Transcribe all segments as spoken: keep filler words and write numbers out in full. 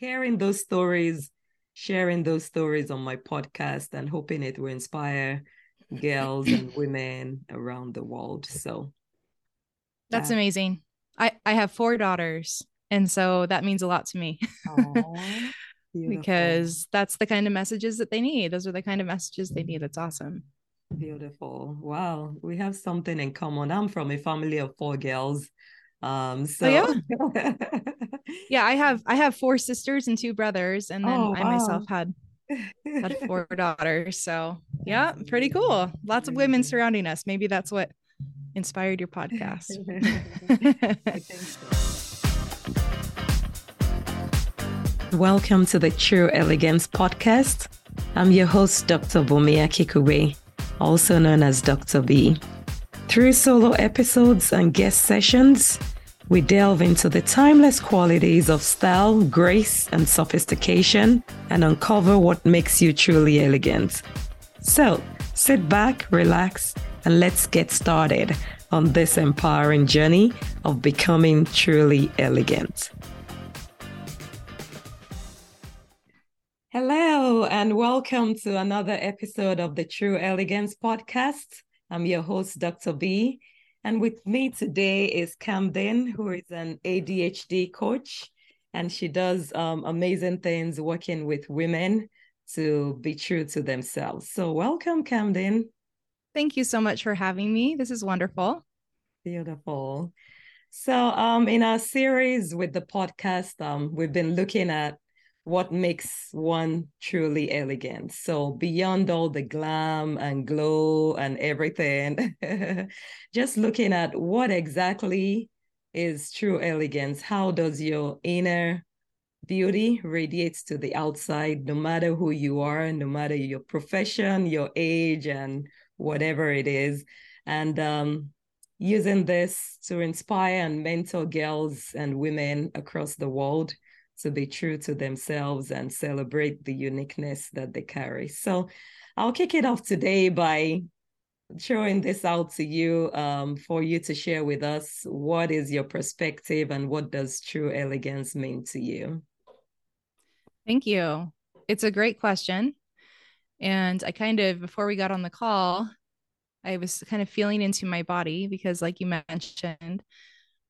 hearing those stories, sharing those stories on my podcast, and hoping it will inspire girls and women around the world. So that's uh, amazing. I, I have four daughters, and so that means a lot to me. Aww, because that's the kind of messages that they need. Those are the kind of messages they need. That's awesome. Beautiful. Wow. We have something in common. I'm from a family of four girls. Um, so oh, yeah. yeah, I have, I have four sisters and two brothers, and then oh, I wow. myself had, had four daughters. So yeah, pretty cool. Lots of women surrounding us. Maybe that's what inspired your podcast. I think so. Welcome to the True Elegance Podcast. I'm your host, Doctor Bunmi Akinkugbe, also known as Doctor B. Through solo episodes and guest sessions, we delve into the timeless qualities of style, grace, and sophistication, and uncover what makes you truly elegant. So sit back, relax, and let's get started on this empowering journey of becoming truly elegant. Hello, and welcome to another episode of the True Elegance Podcast. I'm your host, Doctor B, and with me today is Kamden, who is an A D H D coach, and she does um, amazing things working with women to be true to themselves. So welcome, Kamden. Thank you so much for having me. This is wonderful. Beautiful. So um, in our series with the podcast, um, we've been looking at what makes one truly elegant. So beyond all the glam and glow and everything, just looking at what exactly is true elegance. How does your inner beauty radiate to the outside, no matter who you are, no matter your profession, your age, and whatever it is. And um, using this to inspire and mentor girls and women across the world to be true to themselves and celebrate the uniqueness that they carry. So I'll kick it off today by throwing this out to you um, for you to share with us. What is your perspective, and what does true elegance mean to you? Thank you. It's a great question. And I kind of, before we got on the call, I was kind of feeling into my body because, like you mentioned,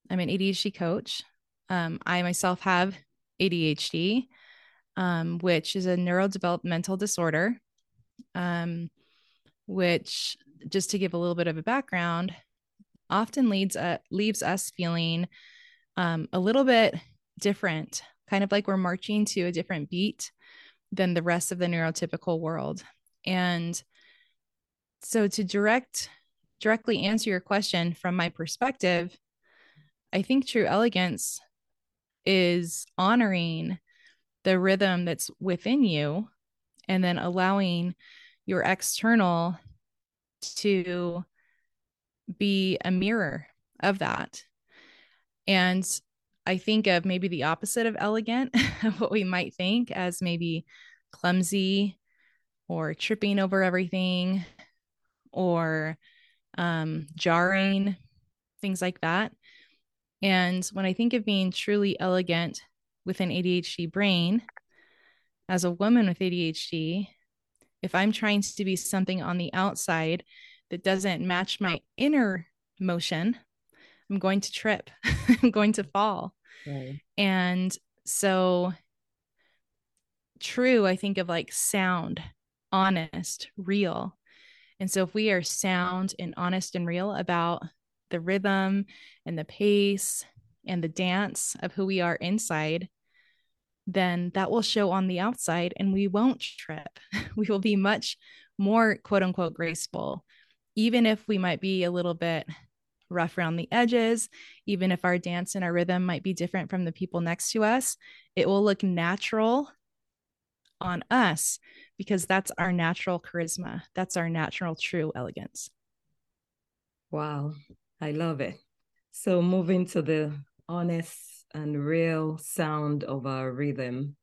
I'm an A D H D coach. Um, I myself have A D H D, um, which is a neurodevelopmental disorder, um, which, just to give a little bit of a background, often leads uh, leaves us feeling um, a little bit different, kind of like we're marching to a different beat than the rest of the neurotypical world. And so to direct directly answer your question from my perspective, I think true elegance is honoring the rhythm that's within you, and then allowing your external to be a mirror of that. And I think of maybe the opposite of elegant, of what we might think as maybe clumsy or tripping over everything, or um, jarring, things like that. And when I think of being truly elegant with an A D H D brain, as a woman with A D H D, if I'm trying to be something on the outside that doesn't match my inner motion, I'm going to trip, I'm going to fall. Right. And so true, I think of like sound, honest, real. And so if we are sound and honest and real about the rhythm and the pace and the dance of who we are inside, then that will show on the outside, and we won't trip. We will be much more quote unquote graceful, even if we might be a little bit rough around the edges, even if our dance and our rhythm might be different from the people next to us, it will look natural on us because that's our natural charisma. That's our natural true elegance. Wow. I love it. So moving to the honest and real sound of our rhythm.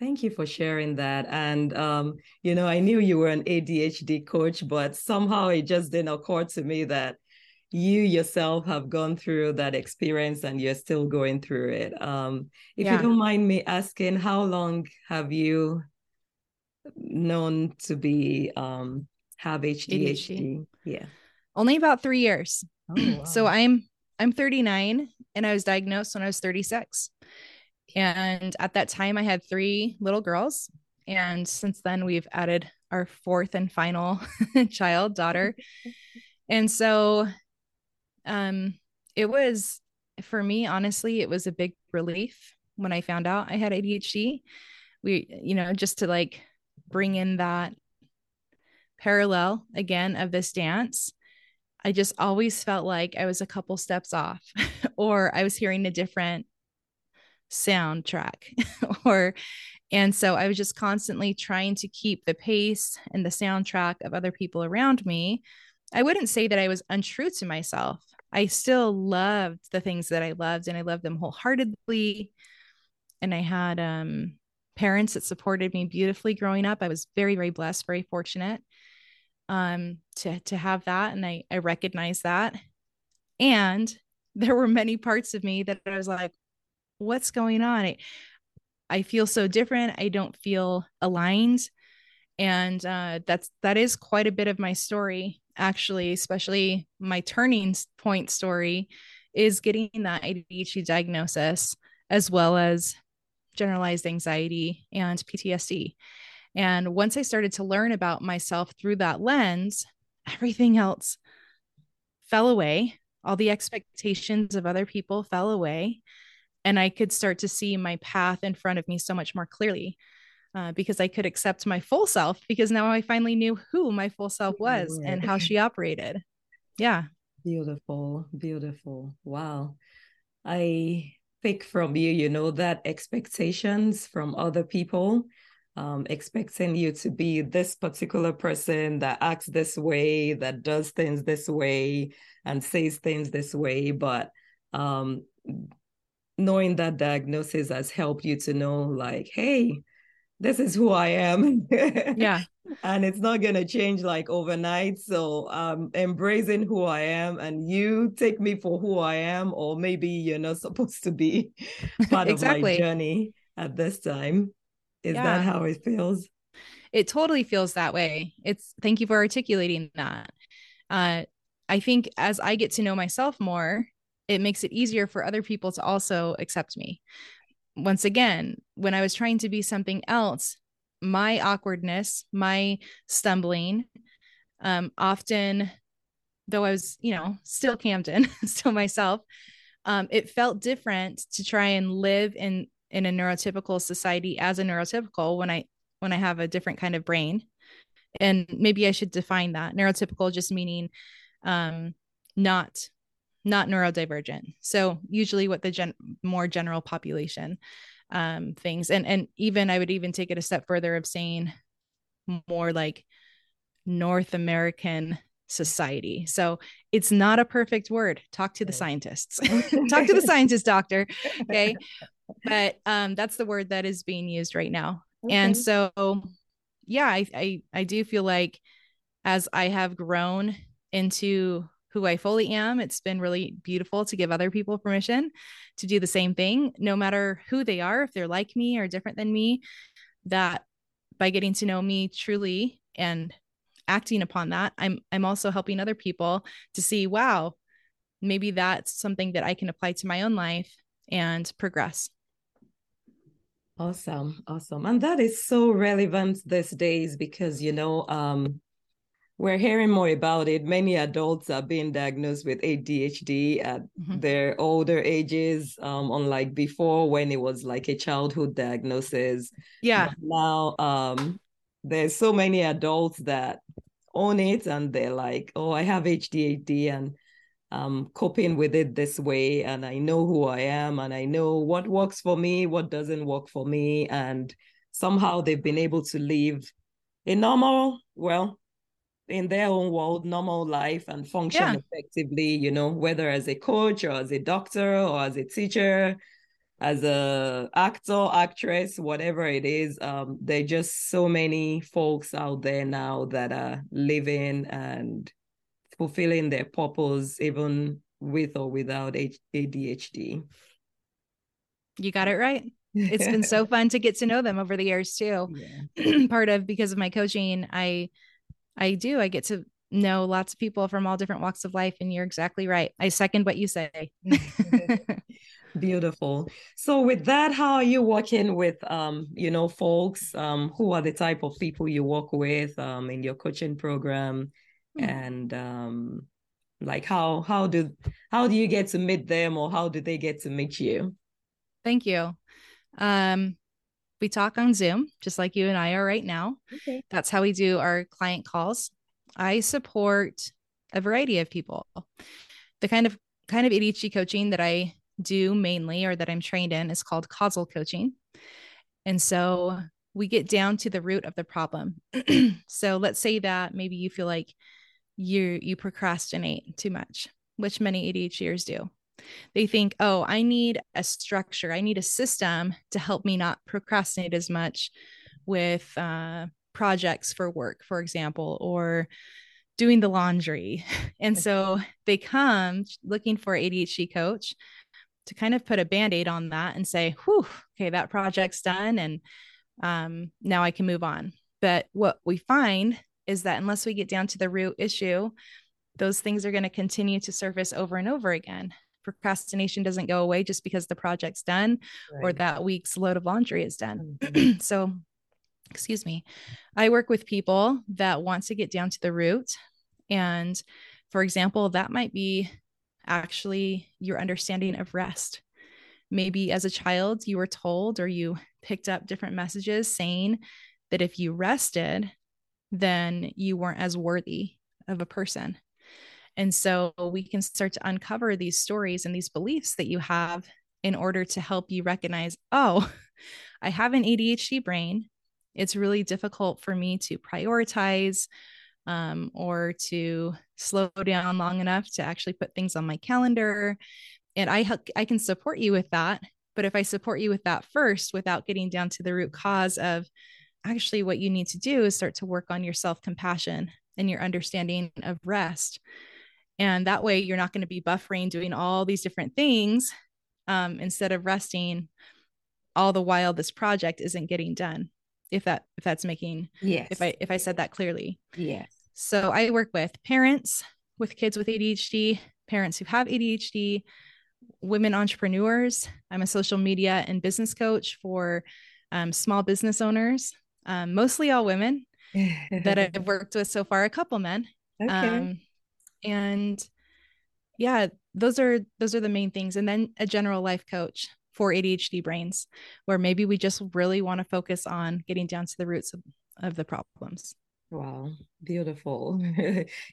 Thank you for sharing that. And, um, you know, I knew you were an A D H D coach, but somehow it just didn't occur to me that you yourself have gone through that experience and you're still going through it. Um, if yeah. you don't mind me asking, how long have you known to be um, have A D H D? A D H D? Yeah, only about three years. Oh, wow. So I'm I'm thirty-nine, and I was diagnosed when I was thirty-six. And at that time, I had three little girls, and since then we've added our fourth and final child, daughter. And so um, it was, for me, honestly, it was a big relief when I found out I had A D H D. We, you know, just to like bring in that parallel again of this dance, I just always felt like I was a couple steps off, or I was hearing a different soundtrack or, and so I was just constantly trying to keep the pace and the soundtrack of other people around me. I wouldn't say that I was untrue to myself. I still loved the things that I loved, and I loved them wholeheartedly. And I had um, parents that supported me beautifully growing up. I was very, very blessed, very fortunate um, to, to have that. And I, I recognized that. And there were many parts of me that I was like, what's going on? I, I feel so different. I don't feel aligned. And uh, that's, that is quite a bit of my story. Actually, especially my turning point story is getting that A D H D diagnosis, as well as generalized anxiety and P T S D. And once I started to learn about myself through that lens, everything else fell away. All the expectations of other people fell away, and I could start to see my path in front of me so much more clearly. Uh, because I could accept my full self, because now I finally knew who my full self was and how she operated. Yeah. Beautiful. Beautiful. Wow. I pick from you, you know, that expectations from other people, um, expecting you to be this particular person that acts this way, that does things this way and says things this way. But, um, knowing that diagnosis has helped you to know, like, hey, this is who I am. Yeah. And it's not going to change like overnight. So I'm embracing who I am, and you take me for who I am, or maybe you're not supposed to be part exactly. of my journey at this time. Is yeah. that how it feels? It totally feels that way. It's thank you for articulating that. Uh, I think as I get to know myself more, it makes it easier for other people to also accept me. Once again, when I was trying to be something else, my awkwardness, my stumbling, um, often, though I was, you know, still Kamden, still myself, um, it felt different to try and live in, in a neurotypical society as a neurotypical when I, when I have a different kind of brain. And maybe I should define that. Neurotypical just meaning, um, not not neurodivergent. So usually what the gen- more general population um, things, and, and even I would even take it a step further of saying more like North American society. So it's not a perfect word. Talk to the scientists, talk to the scientist doctor. Okay. But um, that's the word that is being used right now. Okay. And so, yeah, I, I, I do feel like as I have grown into who I fully am, it's been really beautiful to give other people permission to do the same thing, no matter who they are, if they're like me or different than me, that by getting to know me truly and acting upon that, I'm, I'm also helping other people to see, wow, maybe that's something that I can apply to my own life and progress. Awesome. Awesome. And that is so relevant these days, because, you know, um, we're hearing more about it. Many adults are being diagnosed with A D H D at mm-hmm. their older ages, um, unlike before when it was like a childhood diagnosis. Yeah. But now um, there's so many adults that own it, and they're like, oh, I have A D H D and I'm coping with it this way. And I know who I am, and I know what works for me, what doesn't work for me. And somehow they've been able to live a normal, well, in their own world, normal life, and function yeah. effectively, you know, whether as a coach or as a doctor or as a teacher, as a actor, actress, whatever it is. Um, there are just so many folks out there now that are living and fulfilling their purpose, even with or without A D H D. You got it right. It's been so fun to get to know them over the years too. Yeah. Part of, because of my coaching, I, I do, I get to know lots of people from all different walks of life, and you're exactly right. I second what you say. Beautiful. So with that, how are you working with, um, you know, folks, um, who are the type of people you work with, um, in your coaching program? Mm. And, um, like how, how do, how do you get to meet them, or how do they get to meet you? Thank you. Um, we talk on Zoom, just like you and I are right now. Okay. That's how we do our client calls. I support a variety of people. The kind of, kind of A D H D coaching that I do mainly, or that I'm trained in, is called causal coaching. And so we get down to the root of the problem. So let's say that maybe you feel like you, you procrastinate too much, which many A D H D ers do. They think, oh, I need a structure. I need a system to help me not procrastinate as much with uh, projects for work, for example, or doing the laundry. And so they come looking for an A D H D coach to kind of put a Band-Aid on that and say, whew, okay, that project's done. And um, now I can move on. But what we find is that unless we get down to the root issue, those things are going to continue to surface over and over again. Procrastination doesn't go away just because the project's done, right, or that week's load of laundry is done. Mm-hmm. So, excuse me, I work with people that want to get down to the root. And for example, that might be actually your understanding of rest. Maybe as a child, you were told, or you picked up different messages saying that if you rested, then you weren't as worthy of a person. And so we can start to uncover these stories and these beliefs that you have in order to help you recognize, oh, I have an A D H D brain. It's really difficult for me to prioritize um, or to slow down long enough to actually put things on my calendar. And I, help, I can support you with that. But if I support you with that first, without getting down to the root cause of actually what you need to do is start to work on your self-compassion and your understanding of rest. And that way you're not going to be buffering, doing all these different things um, instead of resting, all the while this project isn't getting done. If that, if that's making, yes. if I, if I said that clearly. Yes. So I work with parents with kids with A D H D, parents who have A D H D, women entrepreneurs. I'm a social media and business coach for um, small business owners, um, mostly all women that I've worked with so far, a couple men. Okay. Um, And yeah, those are, those are the main things. And then a general life coach for A D H D brains, where maybe we just really want to focus on getting down to the roots of, of the problems. Wow. Beautiful.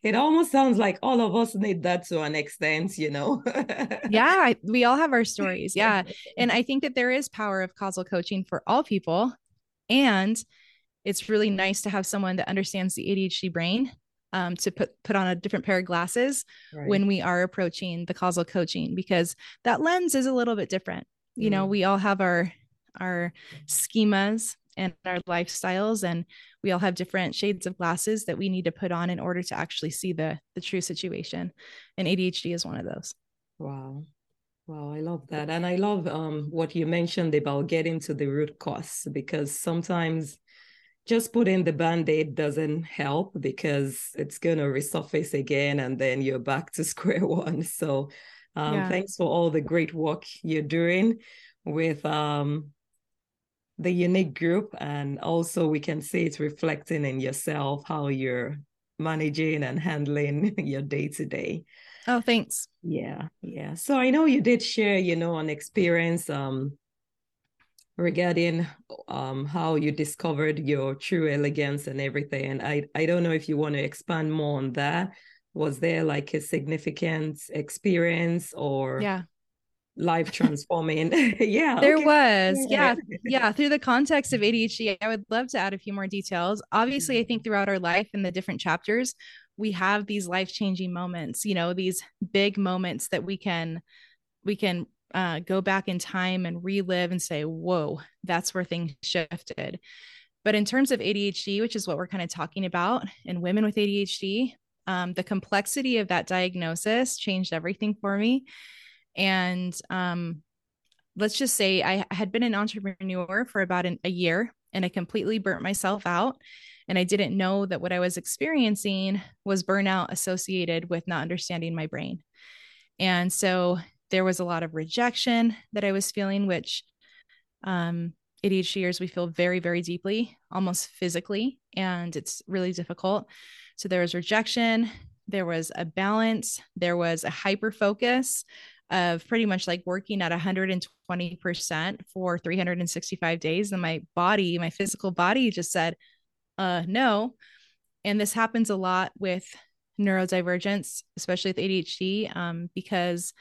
It almost sounds like all of us need that to an extent, you know? Yeah. We all have our stories. Yeah. And I think that there is power of causal coaching for all people. And it's really nice to have someone that understands the A D H D brain Um, to put, put on a different pair of glasses, right, when we are approaching the causal coaching, because that lens is a little bit different. You mm. know, we all have our, our schemas and our lifestyles, and we all have different shades of glasses that we need to put on in order to actually see the, the true situation. And A D H D is one of those. Wow. Wow. I love that. And I love um, what you mentioned about getting to the root cause, because sometimes just putting the Band-Aid doesn't help, because it's going to resurface again, and then you're back to square one. So um, yeah. Thanks for all the great work you're doing with um, the unique group. And also we can see it's reflecting in yourself, how you're managing and handling your day to day. Oh, thanks. Yeah. Yeah. So I know you did share, you know, an experience um, regarding um, how you discovered your true elegance and everything. And I, I don't know if you want to expand more on that. Was there like a significant experience or yeah. life transforming? yeah. There okay. was. Yeah. Yeah. Through the context of A D H D, I would love to add a few more details. Obviously, I think throughout our life in the different chapters, we have these life-changing moments, you know, these big moments that we can, we can, Uh, go back in time and relive and say, whoa, that's where things shifted. But in terms of A D H D, which is what we're kind of talking about, and women with A D H D, Um, the complexity of that diagnosis changed everything for me. And um, let's just say I had been an entrepreneur for about an, a year, and I completely burnt myself out. And I didn't know that what I was experiencing was burnout associated with not understanding my brain. And so there was a lot of rejection that I was feeling, which um, ADHDers, we feel very, very deeply, almost physically, and it's really difficult. So there was rejection, there was a balance, there was a hyper-focus of pretty much like working at one hundred twenty percent for three hundred sixty-five days. And my body, my physical body just said, uh, no. And this happens a lot with neurodivergence, especially with A D H D, um, because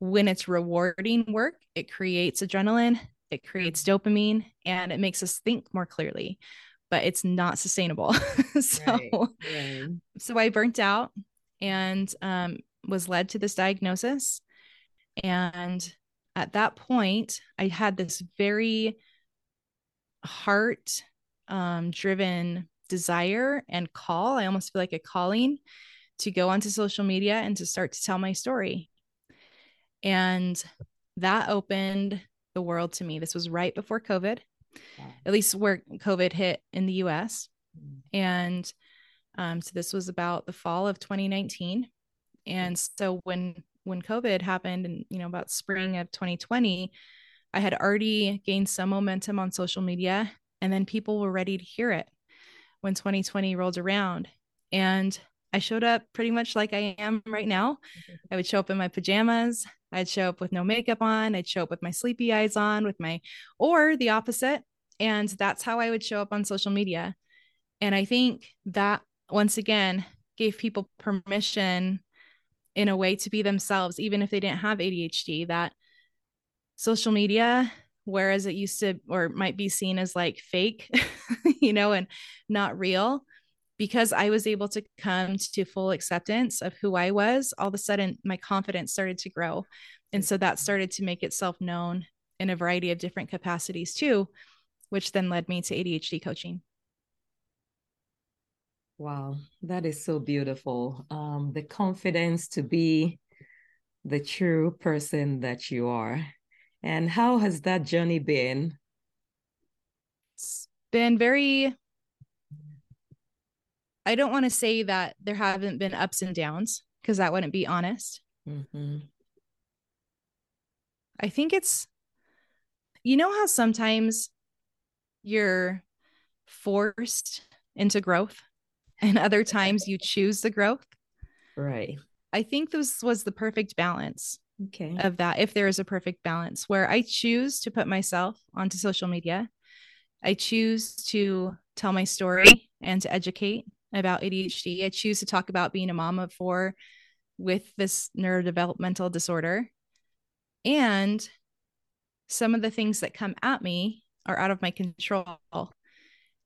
when it's rewarding work, it creates adrenaline, it creates dopamine, and it makes us think more clearly, but it's not sustainable. so, right, right. so I burnt out and um, was led to this diagnosis. And at that point, I had this very heart um, driven desire and call. I almost feel like a calling to go onto social media and to start to tell my story. And that opened the world to me. This was right before COVID, at least where COVID hit in the U S. And um, so this was about the fall of twenty nineteen. And so when when COVID happened, and, you know, about spring of twenty twenty, I had already gained some momentum on social media, and then people were ready to hear it when twenty twenty rolled around. And I showed up pretty much like I am right now. I would show up in my pajamas. I'd show up with no makeup on. I'd show up with my sleepy eyes on, with my, or the opposite. And that's how I would show up on social media. And I think that once again, gave people permission in a way to be themselves, even if they didn't have A D H D, that social media, whereas it used to, or might be seen as like fake, you know, and not real, because I was able to come to full acceptance of who I was, all of a sudden my confidence started to grow. And so that started to make itself known in a variety of different capacities too, which then led me to A D H D coaching. Wow, that is so beautiful. Um, the confidence to be the true person that you are. And how has that journey been? It's been very, I don't want to say that there haven't been ups and downs, because that wouldn't be honest. Mm-hmm. I think it's, you know how sometimes you're forced into growth, and other times you choose the growth. Right. I think this was the perfect balance okay. of that. If there is a perfect balance where I choose to put myself onto social media, I choose to tell my story and to educate about A D H D. I choose to talk about being a mom of four with this neurodevelopmental disorder. And some of the things that come at me are out of my control.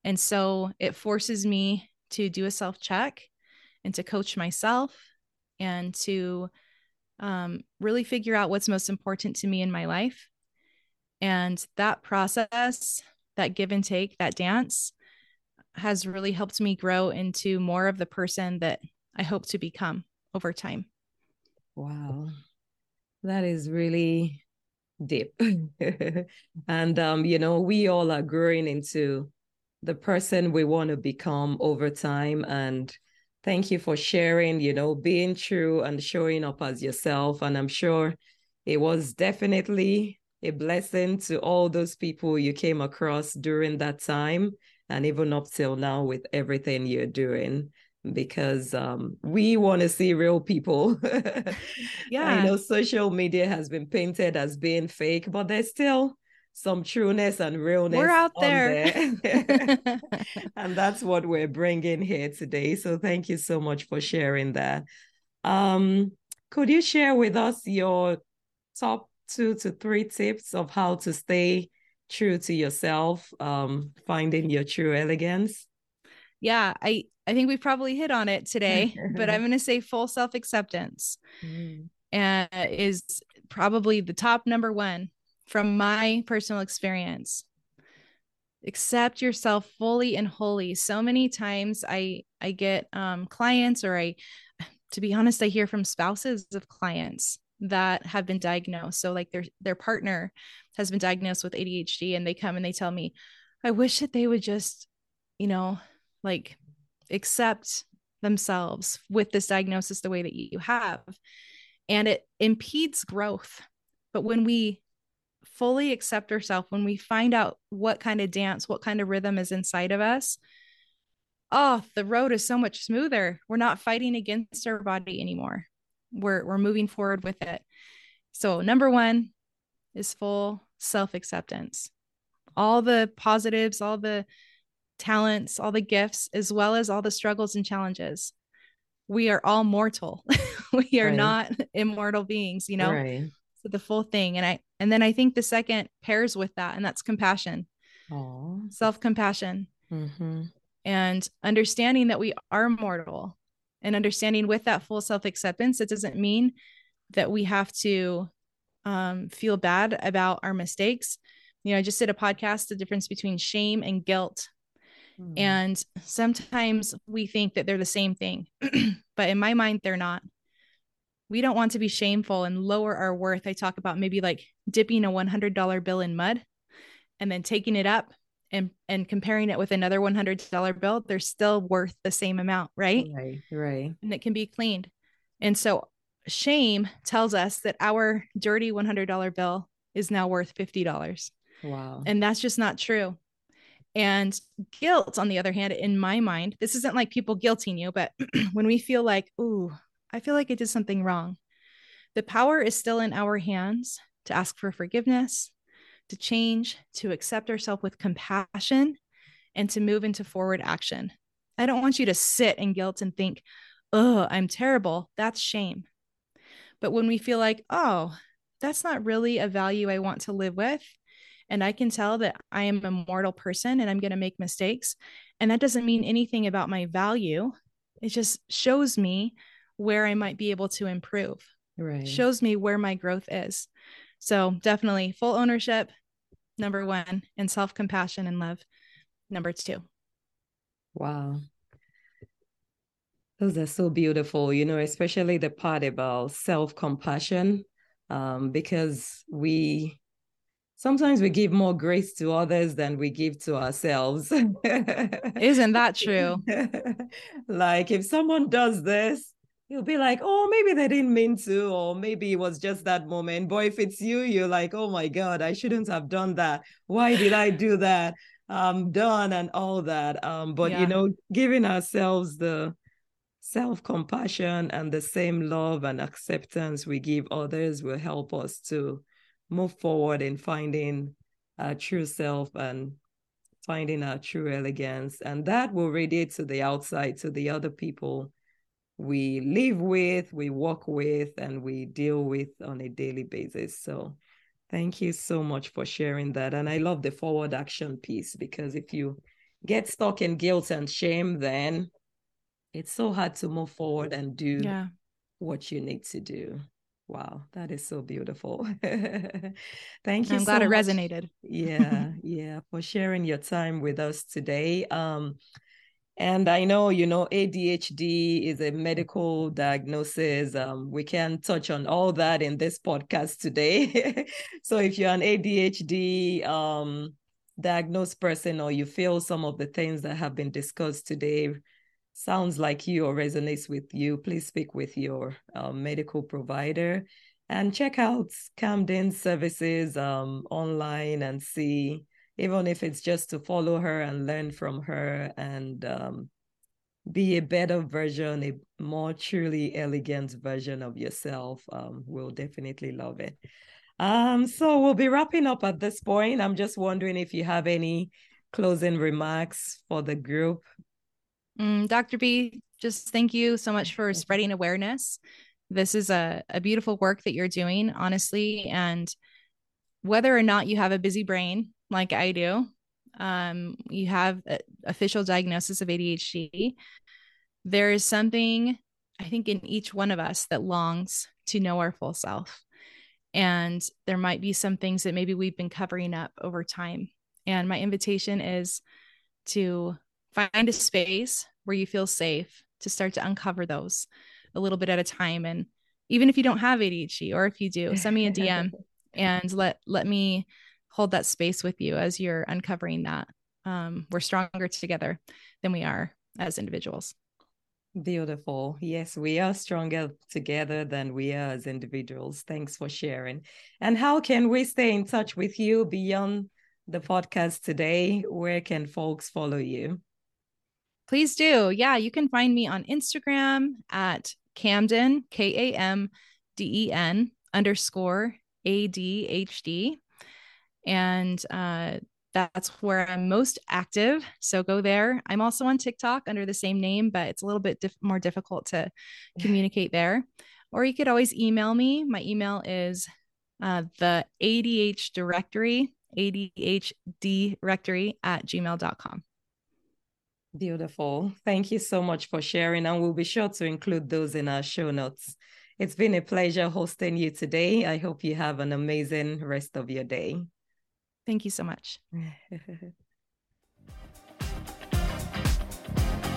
And so it forces me to do a self-check and to coach myself and to um, really figure out what's most important to me in my life. And that process, that give and take, that dance has really helped me grow into more of the person that I hope to become over time. Wow. That is really deep. And, um, you know, we all are growing into the person we want to become over time. And thank you for sharing, you know, being true and showing up as yourself. And I'm sure it was definitely a blessing to all those people you came across during that time, and even up till now with everything you're doing, because um, we want to see real people. Yeah, you know, social media has been painted as being fake, but there's still some trueness and realness. We're out there. there. And that's what we're bringing here today. So thank you so much for sharing that. Um, could you share with us your top two to three tips of how to stay true to yourself, um, finding your true elegance? Yeah, I, I think we probably hit on it today, but I'm going to say full self-acceptance mm. and is probably the top number one. From my personal experience, Accept yourself fully and wholly. So many times I, I get um, clients, or I, to be honest, I hear from spouses of clients that have been diagnosed. So like their, their partner has been diagnosed with A D H D, and they come and they tell me, I wish that they would just, you know, like accept themselves with this diagnosis the way that you have. And it impedes growth. But when we fully accept ourselves, when we find out what kind of dance, what kind of rhythm is inside of us, oh, the road is so much smoother. We're not fighting against our body anymore. We're, we're moving forward with it. So number one is full self-acceptance. All the positives, all the talents, all the gifts, as well as all the struggles and challenges. We are all mortal. We are right. not immortal beings, you know, right. So the full thing. And I, and then I think the second pairs with that, and that's compassion, Aww. self-compassion, mm-hmm. and understanding that we are mortal, and understanding with that full self-acceptance, it doesn't mean that we have to um, feel bad about our mistakes. You know, I just did a podcast, the difference between shame and guilt. Mm. And sometimes we think that they're the same thing, but in my mind, they're not. We don't want to be shameful and lower our worth. I talk about maybe like dipping a one hundred dollar bill in mud and then taking it up and, and comparing it with another one hundred dollar bill. They're still worth the same amount, right? Right, right. And it can be cleaned. And so shame tells us that our dirty one hundred dollar bill is now worth fifty dollars. Wow. And that's just not true. And guilt, on the other hand, in my mind, this isn't like people guilting you, but when we feel like, ooh, I feel like I did something wrong. The power is still in our hands to ask for forgiveness, to change, to accept ourselves with compassion, and to move into forward action. I don't want you to sit in guilt and think, oh, I'm terrible. That's shame. But when we feel like, oh, that's not really a value I want to live with, and I can tell that I am a mortal person and I'm going to make mistakes, and that doesn't mean anything about my value. It just shows me where I might be able to improve, right? Shows me where my growth is. So definitely full ownership, number one, and self-compassion and love, number two. Wow. Those are so beautiful, you know, especially the part about self-compassion, um, because we, sometimes we give more grace to others than we give to ourselves. Isn't that true? Like if someone does this, you'll be like, oh, maybe they didn't mean to, or maybe it was just that moment. But if it's you, you're like, oh my God, I shouldn't have done that. Why did I do that? I'm done and all that. Um, but, yeah. you know, giving ourselves the self-compassion and the same love and acceptance we give others will help us to move forward in finding our true self and finding our true elegance. And that will radiate to the outside, to the other people we live with, we walk with, and we deal with on a daily basis. So thank you so much for sharing that. And I love the forward action piece, because if you get stuck in guilt and shame, then it's so hard to move forward and do yeah. what you need to do. Wow, that is so beautiful. Thank you. I'm so glad much. It resonated. Yeah, yeah, for sharing your time with us today. Um, And I know, you know, A D H D is a medical diagnosis. Um, we can touch on all that in this podcast today. So if you're an A D H D um, diagnosed person, or you feel some of the things that have been discussed today sounds like you or resonates with you, please speak with your uh, medical provider and check out Kamden services um, online and see, even if it's just to follow her and learn from her and um, be a better version, a more truly elegant version of yourself. Um, we'll definitely love it. Um, so we'll be wrapping up at this point. I'm just wondering if you have any closing remarks for the group. Mm, Doctor B, just thank you so much for spreading awareness. This is a, a beautiful work that you're doing, honestly. And whether or not you have a busy brain, like I do, um, you have an official diagnosis of A D H D. There is something, I think, in each one of us that longs to know our full self. And there might be some things that maybe we've been covering up over time. And my invitation is to find a space where you feel safe to start to uncover those a little bit at a time. And even if you don't have A D H D, or if you do, send me a D M and let, let me hold that space with you as you're uncovering that. Um, we're stronger together than we are as individuals. Beautiful. Yes, we are stronger together than we are as individuals. Thanks for sharing. And how can we stay in touch with you beyond the podcast today? Where can folks follow you? Please do. Yeah, you can find me on Instagram at Kamden, K A M D E N underscore A D H D. And uh, that's where I'm most active. So go there. I'm also on TikTok under the same name, but it's a little bit diff- more difficult to communicate there. Or you could always email me. My email is uh, the A D H directory, A D H D directory at gmail dot com. Beautiful. Thank you so much for sharing. And we'll be sure to include those in our show notes. It's been a pleasure hosting you today. I hope you have an amazing rest of your day. Thank you so much.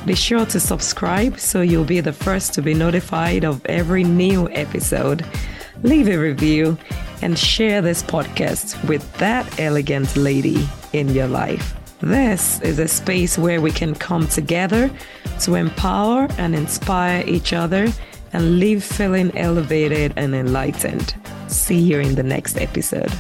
Be sure to subscribe so you'll be the first to be notified of every new episode. Leave a review and share this podcast with that elegant lady in your life. This is a space where we can come together to empower and inspire each other and leave feeling elevated and enlightened. See you in the next episode.